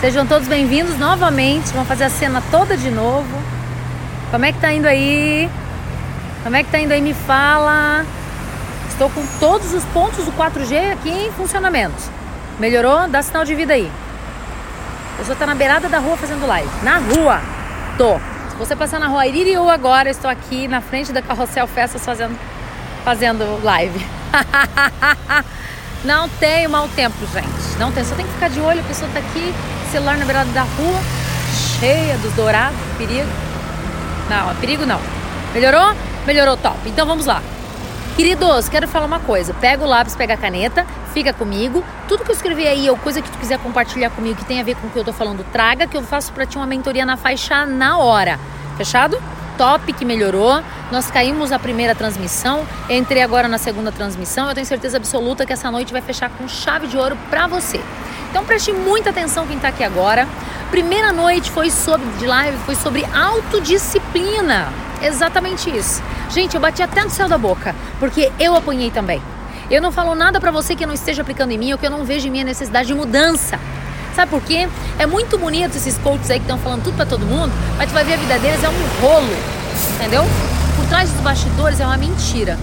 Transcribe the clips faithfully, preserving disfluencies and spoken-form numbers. Sejam todos bem-vindos novamente. Vamos fazer a cena toda de novo. Como é que tá indo aí? Como é que tá indo aí? Me fala. Estou com todos os pontos do quatro G aqui em funcionamento. Melhorou? Dá sinal de vida aí. A pessoa tá na beirada da rua fazendo live. Na rua. Tô. Se você passar na rua Iririú agora, eu estou aqui na frente da Carrossel Festas fazendo, fazendo live. Não tem mau tempo, gente. Não tem. Só tem que ficar de olho. A pessoa tá aqui, celular na beirada da rua, cheia dos dourados, perigo. Não, é perigo não. Melhorou? Melhorou, top. Então vamos lá. Queridos, quero falar uma coisa. Pega o lápis, pega a caneta, fica comigo. Tudo que eu escrevi aí, ou coisa que tu quiser compartilhar comigo que tem a ver com o que eu tô falando, traga, que eu faço pra ti uma mentoria na faixa na hora. Fechado? Top, que melhorou. Nós caímos na primeira transmissão, entrei agora na segunda transmissão. Eu tenho certeza absoluta que essa noite vai fechar com chave de ouro pra você. Então preste muita atenção quem tá aqui agora. Primeira noite foi sobre, de live, foi sobre autodisciplina. Exatamente isso. Gente, eu bati até no céu da boca, porque eu apanhei também. Eu não falo nada pra você que eu não esteja aplicando em mim, ou que eu não vejo em minha necessidade de mudança. Sabe por quê? É muito bonito esses coaches aí que estão falando tudo pra todo mundo, mas tu vai ver a vida deles é um rolo, entendeu? Por trás dos bastidores é uma mentira.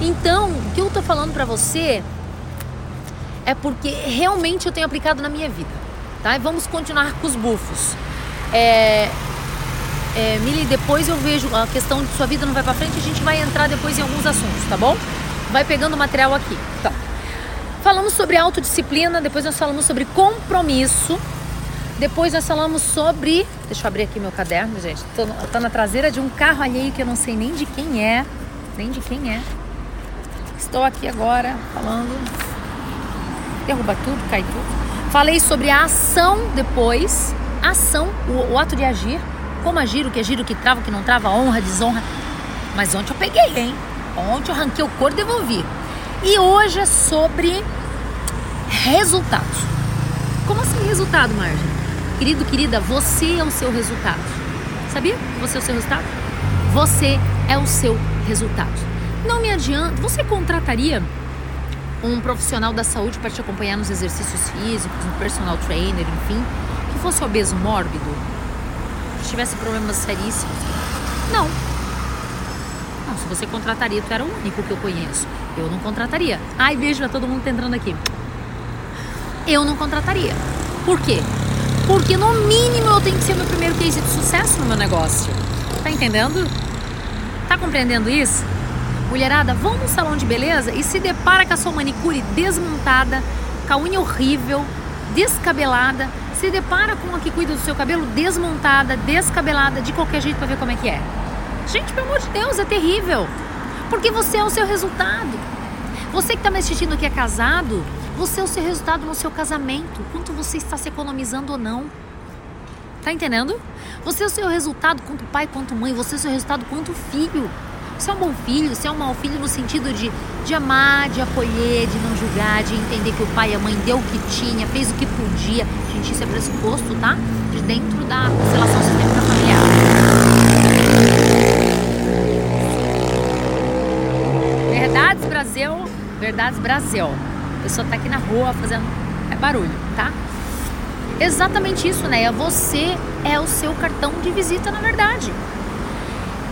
Então, o que eu tô falando pra você é porque realmente eu tenho aplicado na minha vida, tá? E vamos continuar com os bufos. É... É, Mili, depois eu vejo a questão de sua vida não vai pra frente, a gente vai entrar depois em alguns assuntos, tá bom? Vai pegando o material aqui. Tá. Falamos sobre autodisciplina, depois nós falamos sobre compromisso, depois nós falamos sobre... Deixa eu abrir aqui meu caderno, gente. Tô, tô na traseira de um carro alheio que eu não sei nem de quem é, nem de quem é. Estou aqui agora falando... Derruba tudo, cai tudo. Falei sobre a ação depois, ação, o, o ato de agir. Como agir, o que agir, o que trava, o que não trava, honra, desonra. Mas ontem eu peguei, hein? Ontem eu arranquei o couro e devolvi. E hoje é sobre resultados. Como assim resultado, Marjorie? Querido, querida, você é o seu resultado. Sabia que você é o seu resultado? Você é o seu resultado. Não me adianta... Você contrataria um profissional da saúde para te acompanhar nos exercícios físicos, um personal trainer, enfim, que fosse obeso, mórbido? Se tivesse problemas seríssimos, não. Não, se você contrataria, tu era o único que eu conheço. Eu não contrataria. Ai, beijo pra todo mundo que tá entrando aqui. Eu não contrataria. Por quê? Porque no mínimo eu tenho que ser o meu primeiro case de sucesso no meu negócio. Tá entendendo? Tá compreendendo isso? Mulherada, vão num salão de beleza e se depara com a sua manicure desmontada, com a unha horrível, descabelada. Se depara com a que cuida do seu cabelo desmontada, descabelada, de qualquer jeito, pra ver como é que é. Gente, pelo amor de Deus, é terrível. Porque você é o seu resultado. Você que tá me assistindo aqui é casado, você é o seu resultado no seu casamento. Quanto você está se economizando ou não. Tá entendendo? Você é o seu resultado quanto pai, quanto mãe. Você é o seu resultado quanto filho. Você é um bom filho, você é um mau filho no sentido de, de amar, de acolher, de não julgar, de entender que o pai e a mãe deu o que tinha, fez o que podia. Gente, isso é pressuposto, tá? De dentro da relação sistêmica familiar. Verdades Brasil, Verdades Brasil. A pessoa tá aqui na rua fazendo é barulho, tá? Exatamente isso, né? Você é o seu cartão de visita, na verdade.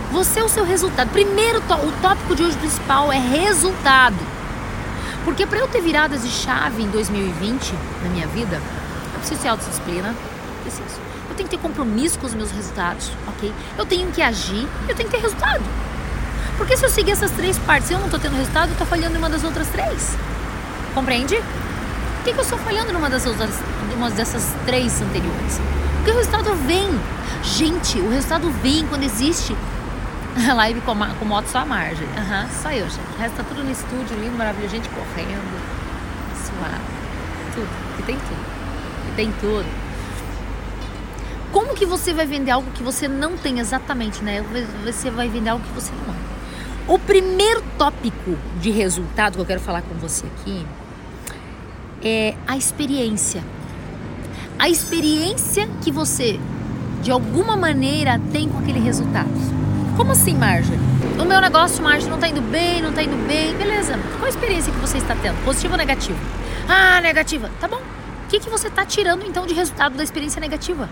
Você é o seu resultado. Primeiro, o tópico de hoje principal é resultado. Porque para eu ter viradas de chave em dois mil e vinte na minha vida, eu preciso ter autodisciplina. Preciso. Eu tenho que ter compromisso com os meus resultados, ok? Eu tenho que agir, eu tenho que ter resultado. Porque se eu seguir essas três partes e eu não estou tendo resultado, eu estou falhando em uma das outras três. Compreende? Por que, que eu estou falhando em uma, uma dessas três anteriores? Porque o resultado vem. Gente, o resultado vem quando existe... Live com, com moto só a margem. Uhum, só eu, gente. O resto tá tudo no estúdio, lindo, maravilhoso. Gente correndo, suave. Tudo. E tem tudo. E tem tudo. Como que você vai vender algo que você não tem exatamente, né? Você vai vender algo que você não é. O primeiro tópico de resultado que eu quero falar com você aqui é a experiência. A experiência que você, de alguma maneira, tem com aquele resultado. Como assim, Marjorie? O meu negócio, Marjorie, não tá indo bem, não tá indo bem. Beleza. Qual a experiência que você está tendo? Positiva ou negativa? Ah, negativa. Tá bom. O que, que você está tirando, então, de resultado da experiência negativa?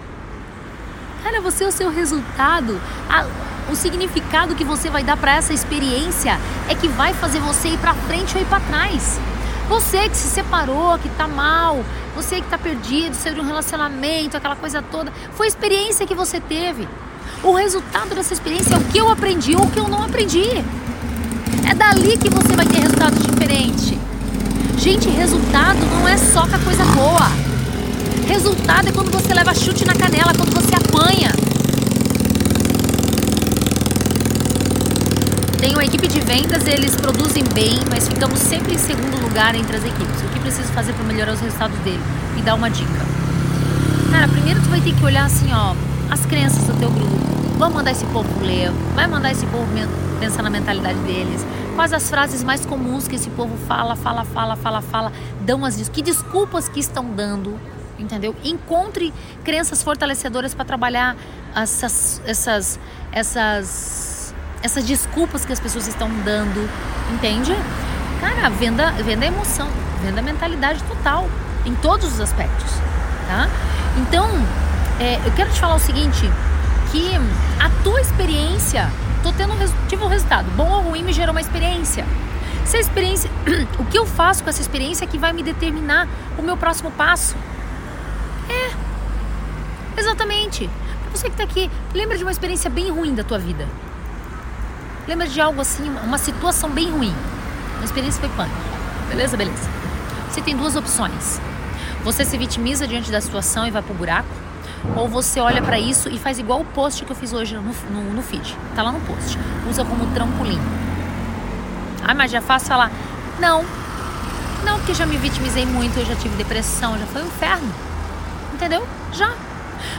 Cara, você, o seu resultado, a, o significado que você vai dar para essa experiência é que vai fazer você ir para frente ou ir para trás. Você que se separou, que tá mal, você que tá perdido, saiu de um relacionamento, aquela coisa toda, foi a experiência que você teve. O resultado dessa experiência é o que eu aprendi ou o que eu não aprendi. É dali que você vai ter resultados diferentes. Gente, resultado não é só com a coisa boa. Resultado é quando você leva chute na canela, quando você apanha. Tenho a equipe de vendas, eles produzem bem, mas ficamos sempre em segundo lugar entre as equipes. O que preciso fazer para melhorar os resultados dele? Me dá uma dica. Cara, primeiro tu vai ter que olhar assim, ó, as crenças do teu grupo. Vai mandar esse povo ler, vai mandar esse povo pensar na mentalidade deles. Quais as frases mais comuns que esse povo fala, fala, fala, fala, fala, dão as desculpas. Que desculpas que estão dando, entendeu? Encontre crenças fortalecedoras para trabalhar essas, essas, essas, essas desculpas que as pessoas estão dando, entende? Cara, venda, venda emoção, venda mentalidade total, em todos os aspectos, tá? Então, é, eu quero te falar o seguinte... que a tua experiência, tô tendo tive um resultado, bom ou ruim, me gerou uma experiência. Se a experiência, o que eu faço com essa experiência é que vai me determinar o meu próximo passo. É, exatamente. Pra você que tá aqui, lembra de uma experiência bem ruim da tua vida. Lembra de algo assim, uma situação bem ruim. Uma experiência foi punk. Beleza, beleza. Você tem duas opções. Você se vitimiza diante da situação e vai pro buraco. Ou você olha pra isso e faz igual o post que eu fiz hoje no, no, no feed. Tá lá no post. Usa como trampolim. Ah, mas já faço falar. Não. Não, porque já me vitimizei muito. Eu já tive depressão. Já foi um inferno. Entendeu? Já.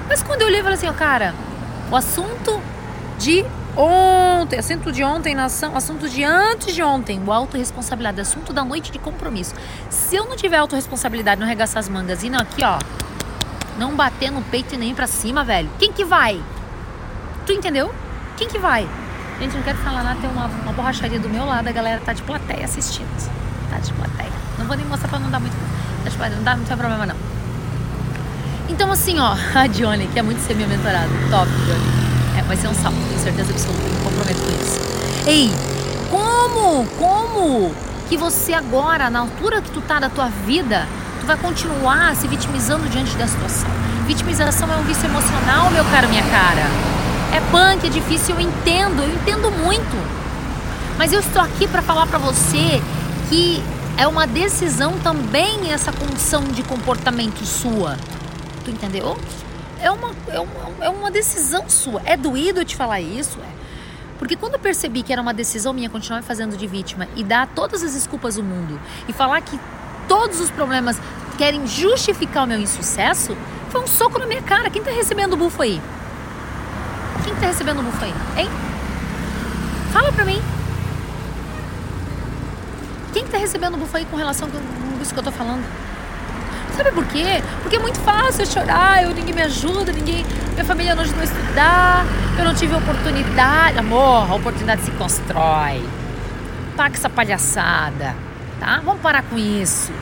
Mas quando eu li, eu falei assim, ó, cara. O assunto de ontem. Assunto de ontem na ação. Assunto de antes de ontem. O autorresponsabilidade. Assunto da noite de compromisso. Se eu não tiver autorresponsabilidade, não arregaçar as mangas e não aqui, ó. Não bater no peito e nem pra cima, velho. Quem que vai? Tu entendeu? Quem que vai? Gente, não quero falar nada. Tem uma, uma borracharia do meu lado. A galera tá de plateia assistindo. Tá de plateia. Não vou nem mostrar pra não dar muito... Tá de plateia. Não dá, não tem problema, não. Então, assim, ó. A Johnny, que é muito ser minha mentorada. Top, Johnny. É, vai ser um salto. Tenho certeza absoluta. Eu me comprometo com isso. Ei, como? Como que você agora, na altura que tu tá da tua vida... vai continuar se vitimizando diante da situação. Vitimização é um vício emocional, meu caro, minha cara. É punk, é difícil, eu entendo, eu entendo muito. Mas eu estou aqui para falar para você que é uma decisão também essa condição de comportamento sua. Tu entendeu? É uma, é uma, é uma decisão sua. É doído eu te falar isso, é. Porque quando eu percebi que era uma decisão minha continuar me fazendo de vítima e dar todas as desculpas do mundo e falar que todos os problemas querem justificar o meu insucesso, foi um soco na minha cara. Quem tá recebendo o bufo aí? Quem tá recebendo o bufo aí? Hein? Fala pra mim. Quem tá recebendo o bufo aí com relação a isso que eu tô falando? Sabe por quê? Porque é muito fácil eu chorar, eu, ninguém me ajuda, ninguém, minha família não ajudou a estudar, eu não tive oportunidade. Amor, a oportunidade se constrói. Para com essa palhaçada. Tá? Vamos parar com isso,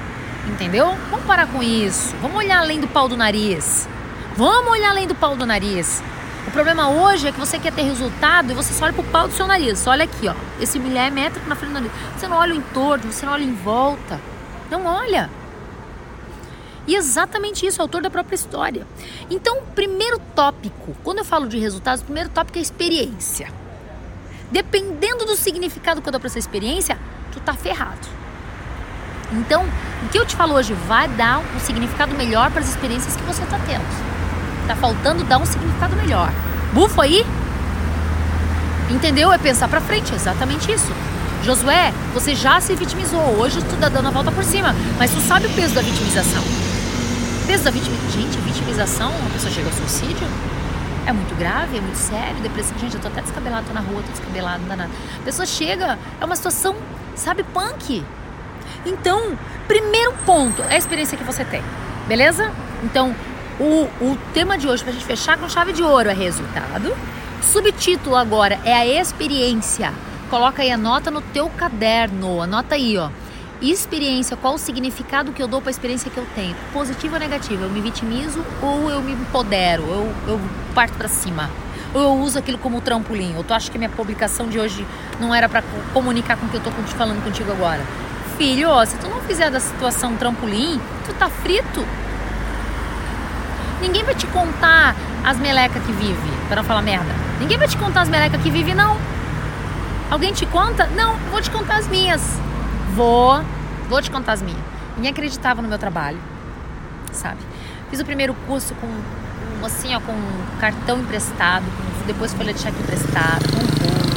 entendeu? Vamos parar com isso, vamos olhar além do pau do nariz, vamos olhar além do pau do nariz. O problema hoje é que você quer ter resultado e você só olha pro pau do seu nariz, você olha aqui, ó, esse milimétrico na frente do nariz, você não olha o entorno, você não olha em volta, não olha. E exatamente isso, é o autor da própria história. Então, o primeiro tópico, quando eu falo de resultados, o primeiro tópico é experiência. Dependendo do significado que eu dou pra essa experiência, tu tá ferrado. Então, o que eu te falo hoje vai dar um significado melhor para as experiências que você está tendo. Tá faltando dar um significado melhor. Bufo aí? Entendeu? É pensar para frente, é exatamente isso. Josué, você já se vitimizou. Hoje tu tá dando a volta por cima. Mas tu sabe o peso da vitimização. O peso da vitimização. Gente, vitimização, uma pessoa chega ao suicídio. É muito grave, é muito sério. Depressão. Gente, eu tô até descabelada, tô na rua, tô descabelada, não dá nada. A pessoa chega, é uma situação, sabe, punk. Então, primeiro ponto é a experiência que você tem, beleza? Então, o, o tema de hoje, pra gente fechar com chave de ouro, é resultado. Subtítulo agora é a experiência. Coloca aí, anota no teu caderno, anota aí, ó. experiência, qual o significado que eu dou para a experiência que eu tenho, positivo ou negativo, eu me vitimizo ou eu me empodero, eu, eu parto para cima, ou eu uso aquilo como trampolim, ou tu acha que minha publicação de hoje não era para comunicar com o que eu tô falando contigo agora. Filho, ó, se tu não fizer da situação trampolim, tu tá frito. Ninguém vai te contar as melecas que vive, para não falar merda. Ninguém vai te contar as melecas que vive, não. Alguém te conta? Não, vou te contar as minhas. Vou, vou te contar as minhas. Ninguém acreditava no meu trabalho, sabe? Fiz o primeiro curso com, com assim, ó, com cartão emprestado, com, depois folha de cheque emprestado, com bolo.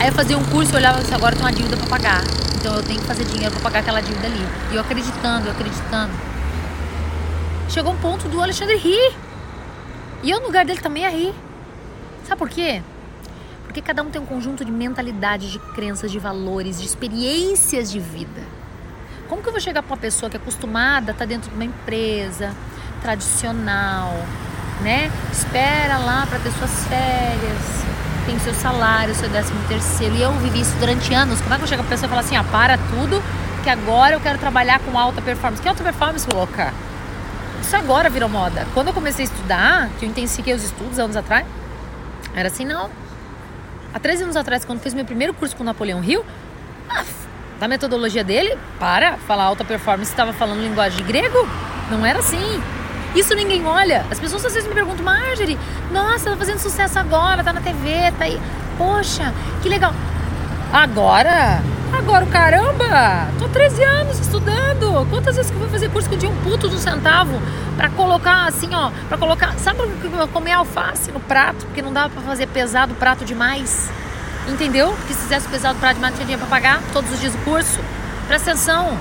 Aí eu fazia um curso e olhava assim, agora tem uma dívida para pagar. Então eu tenho que fazer dinheiro para pagar aquela dívida ali. E eu acreditando, eu acreditando. Chegou um ponto do Alexandre rir. E eu no lugar dele também ia rir. Sabe por quê? Porque cada um tem um conjunto de mentalidade, de crenças, de valores, de experiências de vida. Como que eu vou chegar para uma pessoa que é acostumada a estar dentro de uma empresa tradicional, né? Espera lá para ter suas férias, tem o seu salário, o seu décimo terceiro, e eu vivi isso durante anos. Como é que eu chego pra pessoa e falo assim, ah, para tudo, que agora eu quero trabalhar com alta performance. Que alta performance, louca? Isso agora virou moda. Quando eu comecei a estudar, que eu intensifiquei os estudos anos atrás, era assim, não. Há três anos atrás, quando fiz meu primeiro curso com o Napoleão Hill, da metodologia dele, para falar alta performance, estava falando linguagem de grego, não era assim. Isso ninguém olha. As pessoas às vezes me perguntam, Marjorie, nossa, tá fazendo sucesso agora, tá na T V, tá aí. Poxa, que legal. Agora? Agora, caramba! Tô treze anos estudando. Quantas vezes que eu vou fazer curso que eu tinha um puto de um centavo pra colocar assim, ó, pra colocar... Sabe pra comer alface no prato? Porque não dava pra fazer pesado o prato demais. Entendeu? Porque se fizesse pesado o prato demais, não tinha dinheiro pra pagar todos os dias o curso. Presta atenção.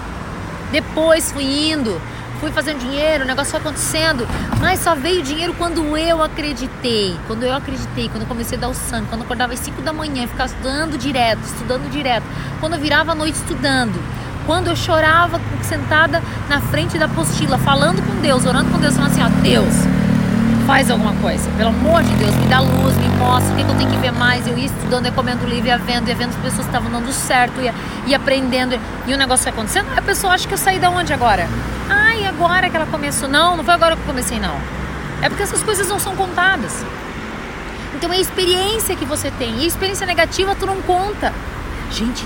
Depois fui indo... Fui fazendo dinheiro, o negócio foi acontecendo, mas só veio dinheiro quando eu acreditei, quando eu acreditei, quando eu comecei a dar o sangue, quando eu acordava às cinco da manhã e ficava estudando direto, estudando direto, quando eu virava a noite estudando, quando eu chorava sentada na frente da apostila, falando com Deus, orando com Deus, falando assim, ó, Deus, faz alguma coisa, pelo amor de Deus, me dá luz, me mostra o que, é que eu tenho que ver mais, eu ia estudando, eu comendo livro, ia vendo, ia vendo as pessoas que estavam dando certo, ia, ia aprendendo, e o negócio foi acontecendo, a pessoa acha que eu saí da onde agora? Ai, agora que ela começou. Não, não foi agora que eu comecei, não. É porque essas coisas não são contadas. Então é a experiência que você tem. E a experiência negativa tu não conta. Gente,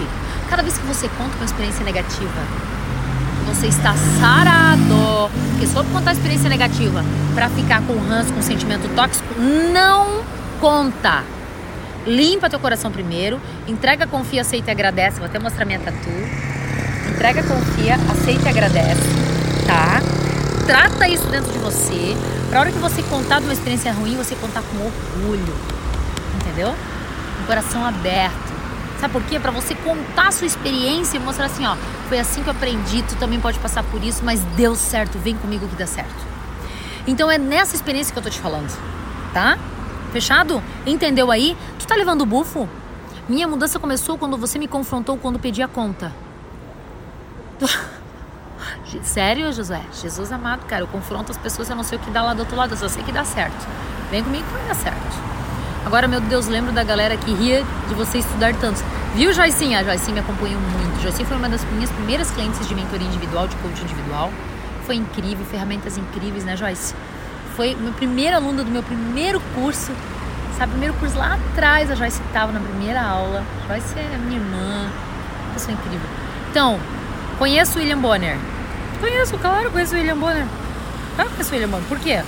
cada vez que você conta uma experiência negativa, você está sarado. Porque se for contar a experiência negativa para ficar com ranço, com sentimento tóxico, não conta. Limpa teu coração primeiro. Entrega, confia, aceita e agradece. Vou até mostrar minha tatu. Entrega, confia, aceita e agradece. Tá? Trata isso dentro de você, pra hora que você contar de uma experiência ruim, você contar com orgulho, entendeu? Um coração aberto, sabe por quê? Pra você contar a sua experiência e mostrar assim, ó, foi assim que eu aprendi, tu também pode passar por isso, mas deu certo, vem comigo que dá certo. Então é nessa experiência que eu tô te falando, tá? Fechado? Entendeu aí? Tu tá levando o bufo? Minha mudança começou quando você me confrontou quando pedi a conta. Sério, Josué? Jesus amado, cara, eu confronto as pessoas, eu não sei o que dá lá do outro lado, eu só sei que dá certo. Vem comigo que vai dar certo. Agora, meu Deus, lembro da galera que ria de você estudar tanto. Viu, Joycinha? A Joyce me acompanhou muito. Joyce foi uma das minhas primeiras clientes de mentoria individual, de coaching individual. Foi incrível, ferramentas incríveis, né, Joyce? Foi meu primeiro aluno do meu primeiro curso, sabe? Primeiro curso lá atrás, a Joyce estava na primeira aula. A Joyce é minha irmã, uma pessoa incrível. Então, conheço o William Bonner. Conheço, claro, conheço o William Bonner. Claro que conheço o William Bonner. Por quê?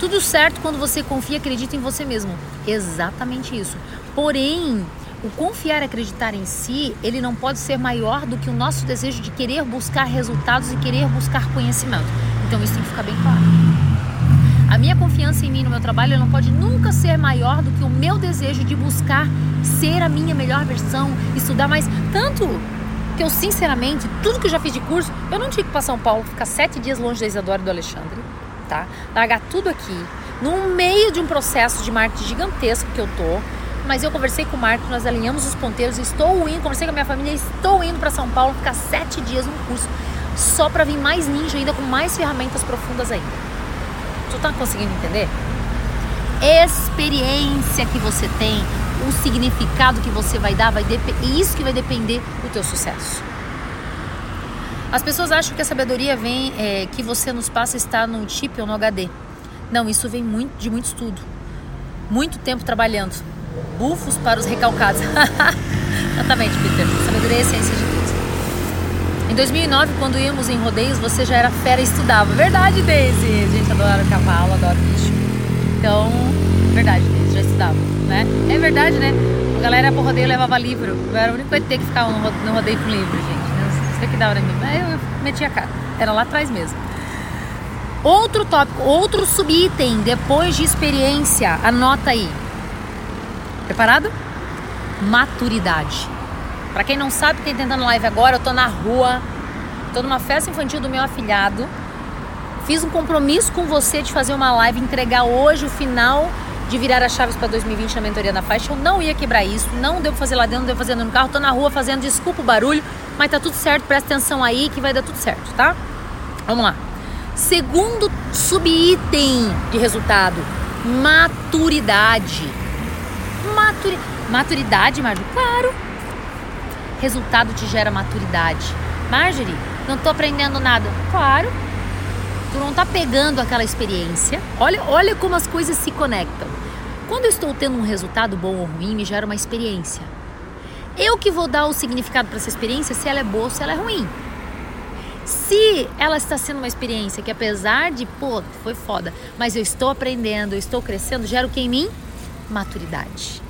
Tudo certo quando você confia e acredita em você mesmo. Exatamente isso. Porém, o confiar e acreditar em si, ele não pode ser maior do que o nosso desejo de querer buscar resultados e querer buscar conhecimento. Então isso tem que ficar bem claro. A minha confiança em mim, no meu trabalho, ela não pode nunca ser maior do que o meu desejo de buscar ser a minha melhor versão, estudar mais. Tanto... Porque eu, sinceramente, tudo que eu já fiz de curso, eu não tinha que ir para São Paulo, ficar sete dias longe da Isadora e do Alexandre, tá? Largar tudo aqui, no meio de um processo de marketing gigantesco que eu tô, mas eu conversei com o Marco, nós alinhamos os ponteiros, estou indo, conversei com a minha família, estou indo para São Paulo, ficar sete dias no curso, só para vir mais ninja ainda, com mais ferramentas profundas ainda. Tu tá conseguindo entender? Experiência que você tem, o significado que você vai dar, vai dep- isso que vai depender do teu sucesso. As pessoas acham que a sabedoria vem, é, que você nos passa está no chip ou no H D. Não, isso vem muito, de muito estudo. Muito tempo trabalhando. Bufos para os recalcados. Exatamente, Peter. Sabedoria é a essência de Deus. Em dois mil e nove, quando íamos em rodeios, você já era fera e estudava. Verdade, Daisy. A gente adora cavalo, adora bicho. Então, verdade, Daisy, já estudava, né? É verdade, né? A galera pro rodeio levava livro. Eu era o único E T que ficava no rodeio com livro, gente. Não sei que da hora mesmo. Aí eu meti a cara. Era lá atrás mesmo. Outro tópico, outro subitem, depois de experiência. Anota aí. Preparado? Maturidade. Pra quem não sabe, quem tá entrando live agora, eu tô na rua, tô numa festa infantil do meu afilhado, fiz um compromisso com você de fazer uma live, entregar hoje o final de virar as chaves pra dois mil e vinte na mentoria da faixa. Eu não ia quebrar isso, não deu pra fazer lá dentro, não deu pra fazer no carro, tô na rua fazendo, desculpa o barulho, mas tá tudo certo, presta atenção aí que vai dar tudo certo, tá? Vamos lá. Segundo subitem de resultado, maturidade. Maturi... Maturidade, Marjorie? Claro. Resultado te gera maturidade. Marjorie, não tô aprendendo nada. Claro. Tu não tá pegando aquela experiência. Olha, olha como as coisas se conectam. Quando eu estou tendo um resultado bom ou ruim, me gera uma experiência. Eu que vou dar o significado para essa experiência, se ela é boa ou se ela é ruim. Se ela está sendo uma experiência que apesar de, pô, foi foda, mas eu estou aprendendo, eu estou crescendo, gera o que em mim? Maturidade.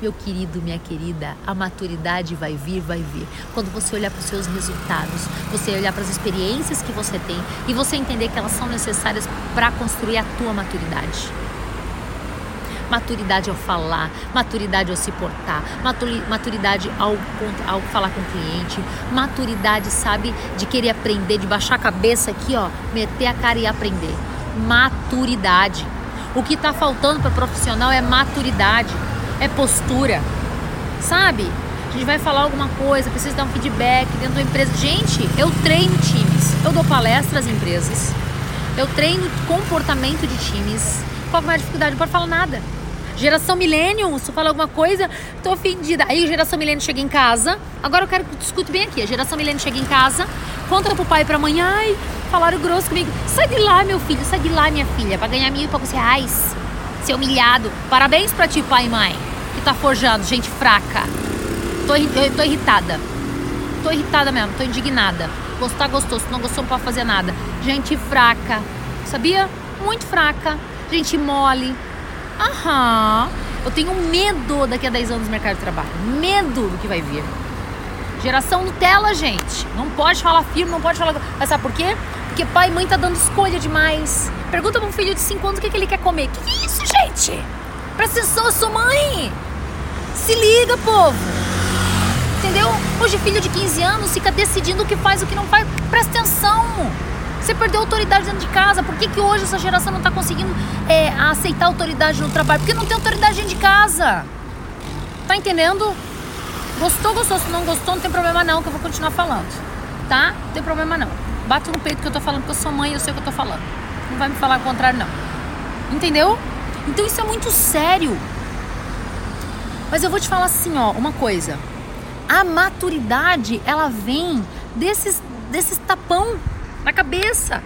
Meu querido, minha querida, a maturidade vai vir, vai vir. Quando você olhar para os seus resultados, você olhar para as experiências que você tem e você entender que elas são necessárias para construir a tua maturidade. Maturidade ao falar, maturidade ao se portar, maturidade ao, ao falar com o cliente, maturidade, sabe, de querer aprender, de baixar a cabeça aqui, ó, meter a cara e aprender. Maturidade. O que está faltando para profissional é maturidade. É postura, sabe? A gente vai falar alguma coisa, precisa dar um feedback dentro da empresa. Gente, eu treino times, eu dou palestras em empresas, eu treino comportamento de times. Qual que é a dificuldade? Não pode falar nada. Geração milênio, se eu falar alguma coisa, tô ofendida. Aí geração milênio chega em casa, agora eu quero que tu escute bem aqui. A geração milênio chega em casa, conta pro pai e pra mãe, ai, falaram grosso comigo. Sai de lá, meu filho, sai de lá, minha filha, pra ganhar mil e poucos reais. Ser humilhado. Parabéns pra ti, pai e mãe, que tá forjando, gente fraca. Tô, eu tô irritada. Tô irritada mesmo, tô indignada. Gostar, gostou. Se não gostou, não pode fazer nada. Gente fraca. Sabia? Muito fraca. Gente mole. Aham. Eu tenho medo daqui a dez anos do mercado de trabalho. Medo do que vai vir. Geração Nutella, gente. Não pode falar firme, não pode falar... Mas sabe por quê? Porque pai e mãe tá dando escolha demais. Pergunta pra um filho de cinco anos o que, que ele quer comer. Que que é isso, gente? Presta atenção, eu sou mãe. Se liga, povo. Entendeu? Hoje filho de quinze anos fica decidindo o que faz e o que não faz. Presta atenção. Você perdeu autoridade dentro de casa. Por que, que hoje essa geração não tá conseguindo é, aceitar autoridade no trabalho? Porque não tem autoridade dentro de casa. Tá entendendo? Gostou, gostou. Se não gostou, não tem problema não, que eu vou continuar falando. Tá? Não tem problema não. Bato no peito que eu tô falando, porque eu sou mãe e eu sei o que eu tô falando. Não vai me falar o contrário, não. Entendeu? Então isso é muito sério. Mas eu vou te falar assim, ó, uma coisa. A maturidade, ela vem desses, desses tapão na cabeça.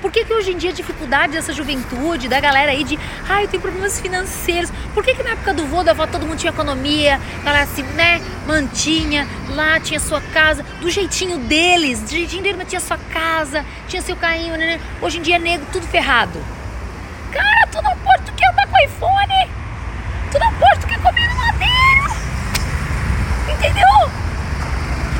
Por que que hoje em dia a dificuldade dessa juventude, da galera aí de... Ai, eu tenho problemas financeiros. Por que que na época do vô, da avó, todo mundo tinha economia? Galera assim, né? Mantinha, lá tinha sua casa. Do jeitinho deles. Do jeitinho deles, mas tinha sua casa. Tinha seu carrinho, né? Hoje em dia é nego, tudo ferrado. Cara, tu não pode, tu quer andar com iPhone. Tu não pode, tu quer comer no madeiro. Entendeu?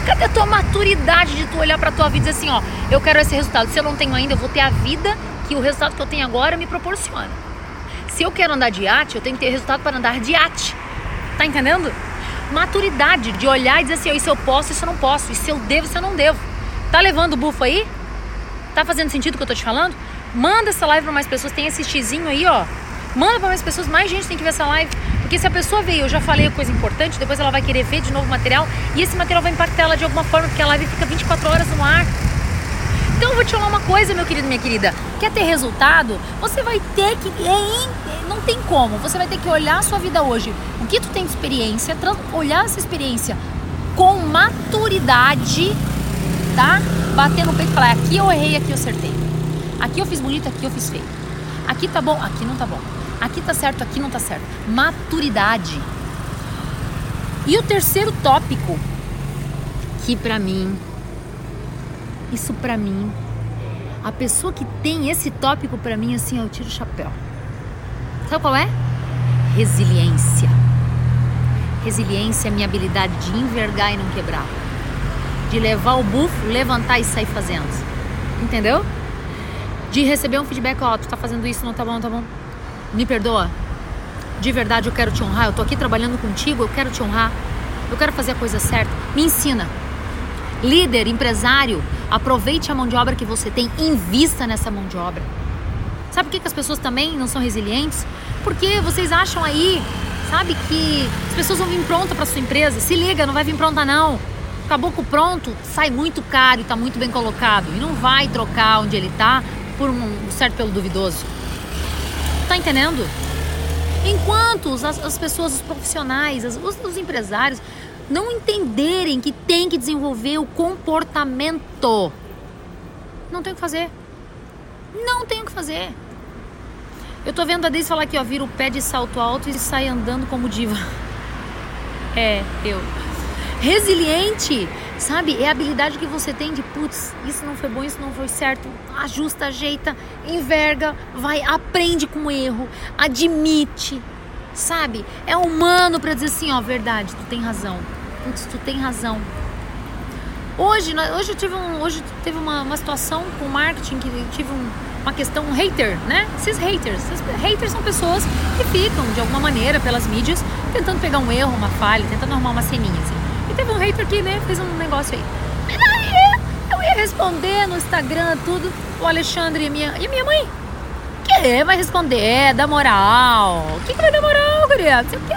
Cadê a tua maturidade de tu olhar pra tua vida e dizer assim, ó, eu quero esse resultado. Se eu não tenho ainda, eu vou ter a vida que o resultado que eu tenho agora me proporciona. Se eu quero andar de iate, eu tenho que ter resultado para andar de iate. Tá entendendo? Maturidade de olhar e dizer assim, ó, isso eu posso, isso eu não posso. Isso eu devo, isso eu não devo. Tá levando o bufo aí? Tá fazendo sentido o que eu tô te falando? Manda essa live pra mais pessoas. Tem esse xizinho aí, ó. Manda pra mais pessoas, mais gente tem que ver essa live. Porque se a pessoa veio, eu já falei coisa importante, depois ela vai querer ver de novo o material e esse material vai impactar ela de alguma forma, porque a live fica vinte e quatro horas no ar. Então eu vou te falar uma coisa, meu querido, minha querida. Quer ter resultado? Você vai ter que... Não tem como. Você vai ter que olhar a sua vida hoje. O que tu tem de experiência, olhar essa experiência com maturidade aceitar, bater no peito e falar, aqui eu errei, aqui eu acertei. Aqui eu fiz bonito, aqui eu fiz feio. Aqui tá bom, aqui não tá bom. Aqui tá certo, aqui não tá certo. Maturidade. E o terceiro tópico, que pra mim, isso pra mim, a pessoa que tem esse tópico pra mim, assim, eu tiro o chapéu. Sabe qual é? Resiliência. Resiliência é minha habilidade de envergar e não quebrar. De levar o bufo, levantar e sair fazendo. Entendeu? De receber um feedback, ó, oh, tu tá fazendo isso, não tá bom, não tá bom. Me perdoa. De verdade, eu quero te honrar. Eu tô aqui trabalhando contigo, eu quero te honrar. Eu quero fazer a coisa certa. Me ensina. Líder, empresário, aproveite a mão de obra que você tem. Invista nessa mão de obra. Sabe por que, que as pessoas também não são resilientes? Porque vocês acham aí, sabe, que as pessoas vão vir pronta pra sua empresa. Se liga, não vai vir pronta não. Caboclo pronto sai muito caro e tá muito bem colocado. E não vai trocar onde ele tá por um certo pelo duvidoso. Tá entendendo? Enquanto as, as pessoas, os profissionais, as, os, os empresários não entenderem que tem que desenvolver o comportamento, não tem o que fazer. Não tem o que fazer. Eu tô vendo a Daisy falar aqui, ó, vira o pé de salto alto e sai andando como diva. É, eu. Resiliente, sabe? É a habilidade que você tem de, putz, isso não foi bom, isso não foi certo. Ajusta, ajeita, enverga, vai, aprende com o erro, admite, sabe? É humano pra dizer assim, ó, verdade, tu tem razão. Putz, tu tem razão. Hoje, hoje eu tive, um, hoje teve uma, uma situação com marketing que eu tive um, uma questão, um hater, né? Esses haters. Esses haters são pessoas que ficam, de alguma maneira, pelas mídias, tentando pegar um erro, uma falha, tentando arrumar uma ceninha, assim. E teve um hater que, né, fez um negócio aí. E daí eu ia responder no Instagram, tudo, o Alexandre e minha, e minha mãe. Que? Vai responder, dá moral. O que que vai dar moral, guria? Não sei o quê.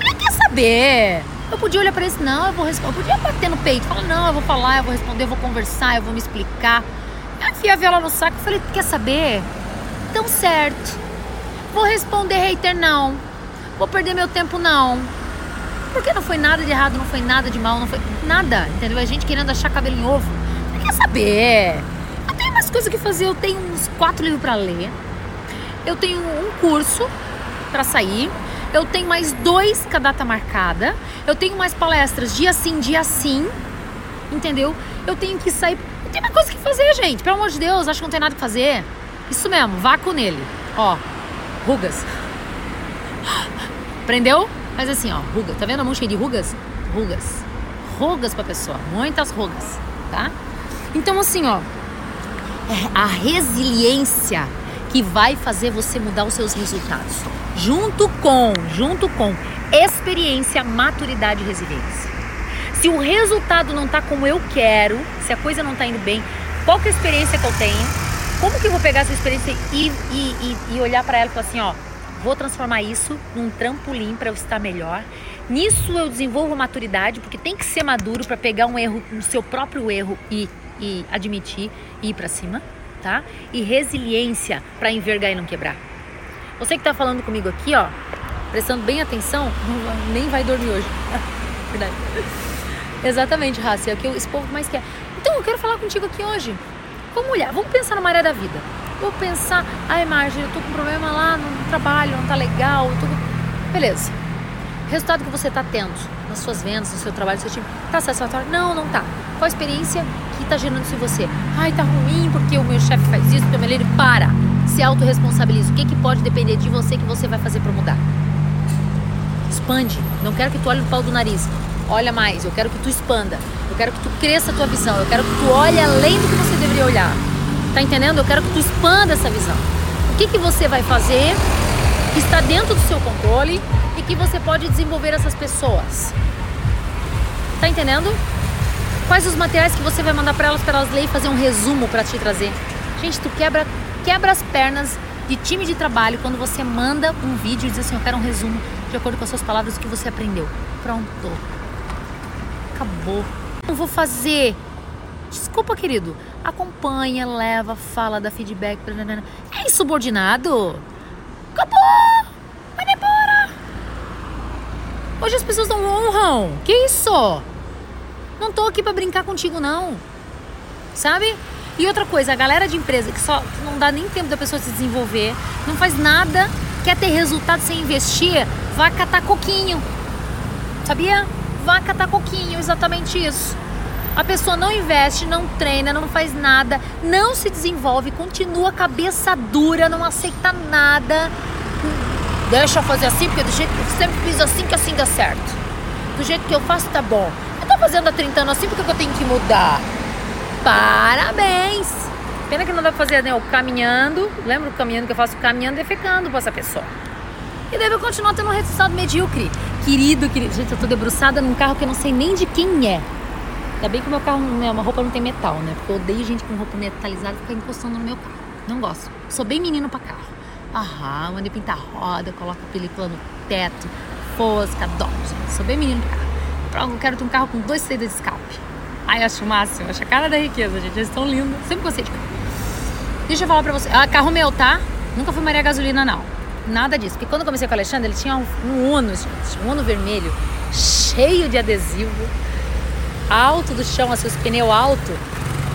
Eu não quero saber. Eu podia olhar pra esse, não, eu vou responder. Eu podia bater no peito, falar, não, eu vou falar, eu vou responder, eu vou conversar, eu vou me explicar. Eu enfiei a viola no saco e falei, quer saber? Então certo. Vou responder hater, não. Vou perder meu tempo, não. Porque não foi nada de errado, não foi nada de mal, não foi nada, entendeu? A gente querendo achar cabelo em ovo. Não quer saber. Eu tenho umas coisas que fazer, eu tenho uns quatro livros pra ler. Eu tenho um curso pra sair. Eu tenho mais dois com a data marcada. Eu tenho mais palestras dia sim, dia sim. Entendeu? Eu tenho que sair. Eu tenho uma coisa que fazer, gente. Pelo amor de Deus, acho que não tem nada que fazer. Isso mesmo, vácuo nele. Ó, rugas. Prendeu? Mas assim, ó, ruga. Tá vendo a mão cheia de rugas? Rugas. Rugas pra pessoa. Muitas rugas, tá? Então assim, ó. É a resiliência que vai fazer você mudar os seus resultados. Junto com, junto com experiência, maturidade e resiliência. Se o resultado não tá como eu quero, se a coisa não tá indo bem, qual que é a experiência que eu tenho? Como que eu vou pegar essa experiência e, e, e, e olhar pra ela e falar assim, ó, vou transformar isso num trampolim pra eu estar melhor. Nisso eu desenvolvo maturidade, porque tem que ser maduro pra pegar um erro, um seu próprio erro e, e admitir e ir pra cima. Tá? E resiliência para envergar e não quebrar. Você que tá falando comigo aqui, ó, prestando bem atenção, não, nem vai dormir hoje. Verdade. Exatamente, Raci, é o que esse povo mais quer. Então eu quero falar contigo aqui hoje. Vamos olhar, vamos pensar numa área da vida. Vou pensar, ai Marjorie, eu tô com um problema lá no trabalho, não tá legal. Eu tô com... Beleza. Resultado que você tá tendo nas suas vendas, no seu trabalho, no seu time, tá satisfatório? Não, não tá. Qual a experiência que tá gerando isso em você? Ai, tá ruim porque o meu chefe faz isso, porque o meu líder para. Se autorresponsabiliza. O que que pode depender de você que você vai fazer pra mudar? Expande. Não quero que tu olhe o pau do nariz. Olha mais. Eu quero que tu expanda. Eu quero que tu cresça a tua visão. Eu quero que tu olhe além do que você deveria olhar. Tá entendendo? Eu quero que tu expanda essa visão. O que que você vai fazer que está dentro do seu controle e que você pode desenvolver essas pessoas? Tá entendendo? Quais os materiais que você vai mandar para elas, para elas lerem e fazer um resumo para te trazer? Gente, tu quebra, quebra as pernas de time de trabalho quando você manda um vídeo e diz assim, eu quero um resumo de acordo com as suas palavras do que você aprendeu. Pronto. Acabou. Não vou fazer. Desculpa, querido. Acompanha, leva, fala, dá feedback. Blablabla. É insubordinado. Acabou. Vai embora. Hoje as pessoas não honram. Que isso? Não tô aqui pra brincar contigo, não. sabe? E outra coisa, a galera de empresa que só que não dá nem tempo da pessoa se desenvolver, não faz nada, quer ter resultado sem investir, vai catar coquinho, sabia? Vai catar coquinho, exatamente isso. A pessoa não investe, não treina, não faz nada, não se desenvolve, continua cabeça dura, não aceita nada. Deixa eu fazer assim, porque do jeito que eu sempre fiz assim que assim dá certo. Do jeito que eu faço tá bom. Eu tô fazendo há trinta anos assim, porque eu tenho que mudar. Parabéns! Pena que não dá pra fazer, né? O caminhando, lembra o caminhando que eu faço? Caminhando e defecando pra essa pessoa. E deve continuar tendo um resultado medíocre. Querido, querido, gente, eu tô debruçada num carro que eu não sei nem de quem é. Ainda bem que o meu carro, né, uma roupa não tem metal, né? Porque eu odeio gente com roupa metalizada ficar encostando no meu carro. Não gosto. Sou bem menino pra carro. Aham, mandei pintar a roda, coloco a película no teto, fosca, adoro, gente. Sou bem menino pra carro. Eu quero ter um carro com dois saídas de escape. Ai, acho o máximo, acho a cara da riqueza, gente. Eles estão lindos. Sempre gostei de carro. Deixa eu falar pra você. Ah, carro meu, tá? Nunca fui Maria Gasolina, não. Nada disso. Porque quando eu comecei com o Alexandre, ele tinha um, um Uno, gente. Um Uno vermelho, cheio de adesivo, alto do chão, assim, os pneus altos.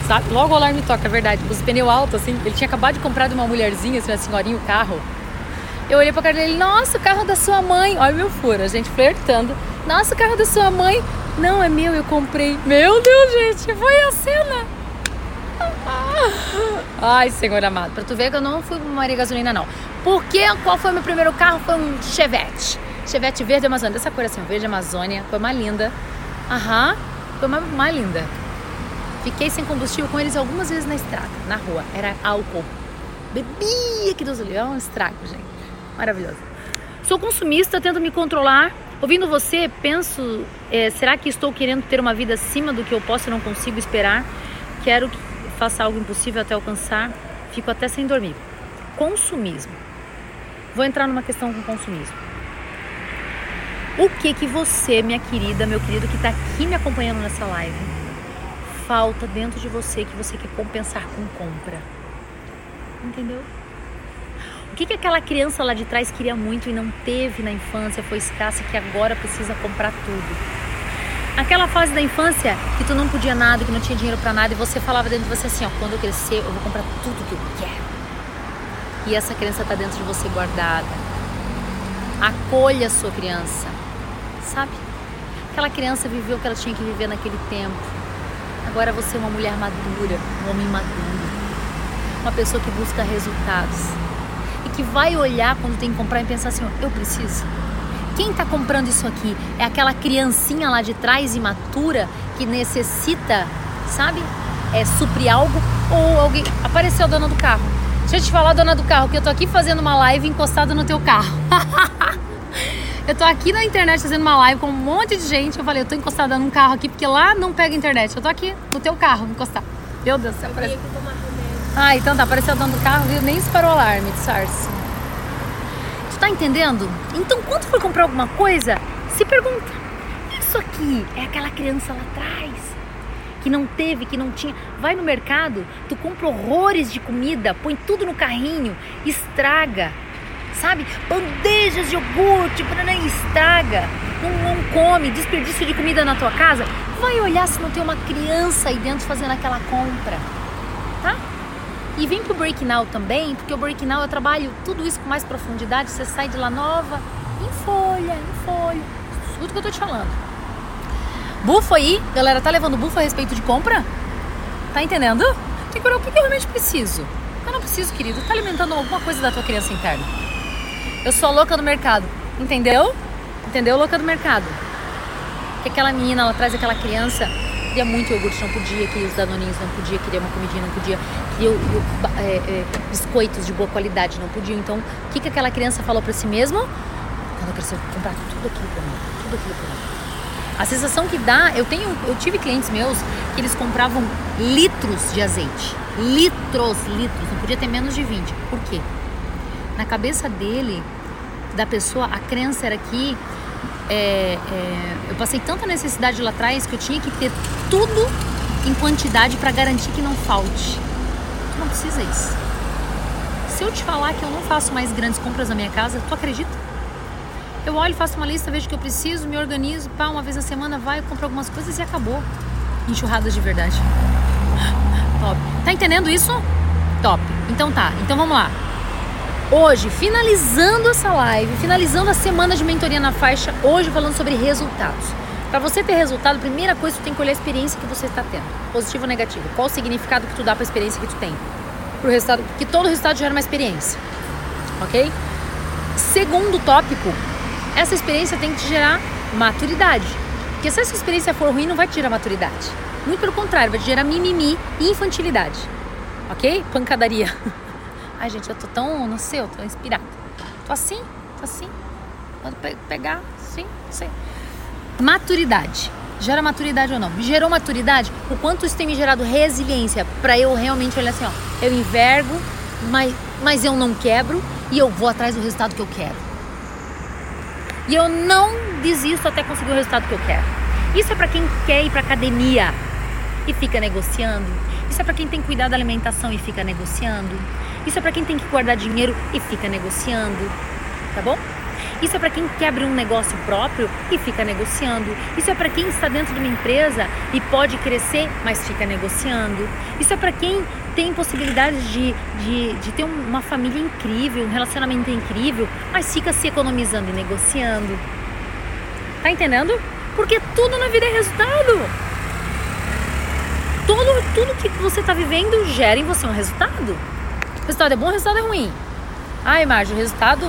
Sabe? Logo o alarme toca, é verdade. Os pneus altos, assim, ele tinha acabado de comprar de uma mulherzinha, assim, uma senhorinha, o carro. Eu olhei pra cara dele, nossa, o carro da sua mãe. Olha o meu furo, a gente flertando. Nossa, o carro da sua mãe. Não, é meu, eu comprei. Meu Deus, gente, foi a cena. Ai, Senhor amado, pra tu ver que eu não fui Maria Gasolina, não. Por quê? Qual foi o meu primeiro carro? Foi um Chevette. Chevette verde Amazônia, dessa cor assim, verde Amazônia. Foi uma linda. Aham, foi uma, uma linda. Fiquei sem combustível com eles algumas vezes na estrada, na rua. Era álcool. Bebia que Deus olhou. É um estrago, gente. Maravilhoso. Sou consumista, tento me controlar. Ouvindo você, penso... É, será que estou querendo ter uma vida acima do que eu posso e não consigo esperar? Quero que faça algo impossível até alcançar. Fico até sem dormir. Consumismo. Vou entrar numa questão com consumismo. O que que você, minha querida, meu querido, que está aqui me acompanhando nessa live... falta dentro de você que você quer compensar com compra, entendeu? O que que aquela criança lá de trás queria muito e não teve na infância, foi escassa, que agora precisa comprar tudo? Aquela fase da infância que tu não podia nada, que não tinha dinheiro pra nada, e você falava dentro de você assim, ó, quando eu crescer eu vou comprar tudo que eu quero. E essa criança tá dentro de você guardada. Acolha a sua criança, sabe? Aquela criança viveu o que ela tinha que viver naquele tempo. Agora você é uma mulher madura, um homem maduro, uma pessoa que busca resultados e que vai olhar quando tem que comprar e pensar assim, eu preciso. Quem está comprando isso aqui é aquela criancinha lá de trás, imatura, que necessita, sabe, é, suprir algo, ou alguém... Apareceu a dona do carro. Deixa eu te falar, dona do carro, que eu tô aqui fazendo uma live encostada no teu carro. Eu tô aqui na internet fazendo uma live com um monte de gente. Eu falei, eu tô encostada num carro aqui, porque lá não pega internet. Eu tô aqui no teu carro, encostada. Meu Deus do céu, apareceu. Ah, então tá, apareceu o dono do carro, viu? Nem disparou o alarme, disfarce. Tu tá entendendo? Então, quando for comprar alguma coisa, se pergunta. Isso aqui é aquela criança lá atrás, que não teve, que não tinha. Vai no mercado, tu compra horrores de comida, põe tudo no carrinho, estraga. Sabe? Bandejas de iogurte, banana, estraga, não, não come, desperdício de comida na tua casa. Vai olhar se não tem uma criança aí dentro fazendo aquela compra, tá? E vem pro Break Now também, porque o Break Now eu trabalho tudo isso com mais profundidade. Você sai de lá nova, em folha, em folha. Escuta o que eu tô te falando. Bufo aí, galera, tá levando bufo a respeito de compra? Tá entendendo? Tem que olhar o que eu realmente preciso. Eu não preciso, querido. Tá alimentando alguma coisa da tua criança interna. Eu sou a louca do mercado, entendeu? Entendeu, louca do mercado? Que aquela menina lá atrás, aquela criança, queria muito iogurte, não podia, queria os danoninhos, não podia, queria uma comidinha, não podia, queria eu, é, é, biscoitos de boa qualidade, não podia. Então, o que, que aquela criança falou pra si mesma? Quando eu crescer, vou comprar tudo aquilo pra mim, tudo aquilo pra mim. A sensação que dá, eu, tenho, eu tive clientes meus que eles compravam litros de azeite, litros, litros, não podia ter menos de vinte. Por quê? Na cabeça dele, da pessoa, a crença era que é, é, eu passei tanta necessidade lá atrás que eu tinha que ter tudo em quantidade para garantir que não falte. Tu não precisa isso. Se eu te falar que eu não faço mais grandes compras na minha casa, tu acredita? Eu olho, faço uma lista, vejo o que eu preciso, me organizo, pá, uma vez na semana vai, eu compro algumas coisas e acabou. Enxurradas de verdade. Top. Tá entendendo isso? Top. Então tá. Então vamos lá. Hoje, finalizando essa live, finalizando a semana de mentoria na faixa, hoje falando sobre resultados. Para você ter resultado, primeira coisa, tu tem que olhar a experiência que você está tendo. Positivo ou negativo. Qual o significado que tu dá para a experiência que tu tem? Pro resultado, que todo resultado gera uma experiência. Ok? Segundo tópico, essa experiência tem que te gerar maturidade. Porque se essa experiência for ruim, não vai te gerar maturidade. Muito pelo contrário, vai te gerar mimimi e infantilidade. Ok? Pancadaria. Ai, gente, eu tô tão, não sei, eu tô inspirada. Tô assim, tô assim. Pode pegar, sim, não sei. Maturidade. Gera maturidade ou não? Me gerou maturidade? O quanto isso tem me gerado resiliência pra eu realmente olhar assim, ó. Eu envergo, mas, mas eu não quebro e eu vou atrás do resultado que eu quero. E eu não desisto até conseguir o resultado que eu quero. Isso é pra quem quer ir pra academia e fica negociando. Isso é pra quem tem que cuidar da alimentação e fica negociando. Isso é pra quem tem que guardar dinheiro e fica negociando. Tá bom? Isso é para quem quer abrir um negócio próprio e fica negociando. Isso é para quem está dentro de uma empresa e pode crescer, mas fica negociando. Isso é para quem tem possibilidade de, de, de ter uma família incrível, um relacionamento incrível, mas fica se economizando e negociando. Tá entendendo? Porque tudo na vida é resultado. Tudo, tudo que você está vivendo gera em você um resultado. O resultado é bom, o resultado é ruim. Ai, Marjo, o resultado...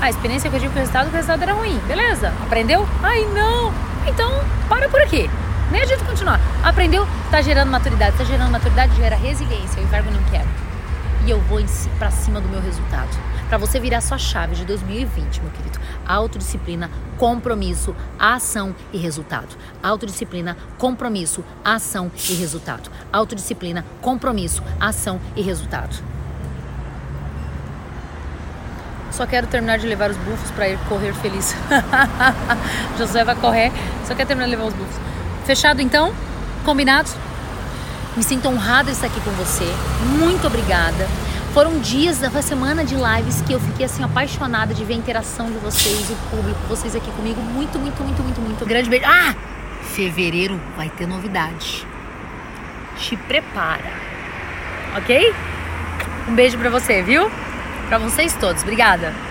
A experiência que eu tive com o resultado, o resultado era ruim. Beleza? Aprendeu? Ai, não! Então, para por aqui. Nem adianta continuar. Aprendeu? Tá gerando maturidade. Tá gerando maturidade, gera resiliência. Eu envergo, não quero. E eu vou pra cima do meu resultado. Pra você virar sua chave de dois mil e vinte, meu querido. Autodisciplina, compromisso, ação e resultado. Autodisciplina, compromisso, ação e resultado. Autodisciplina, compromisso, ação e resultado. Só quero terminar de levar os bufos para ir correr feliz. Josué vai correr. Só quero terminar de levar os bufos. Fechado então? Combinado? Me sinto honrada de estar aqui com você. Muito obrigada. Foram dias da semana de lives que eu fiquei assim apaixonada de ver a interação de vocês, o público, vocês aqui comigo. Muito, muito, muito, muito, muito. Grande beijo. Ah! Fevereiro vai ter novidade. Te prepara. Ok? Um beijo para você, viu? Para vocês todos. Obrigada.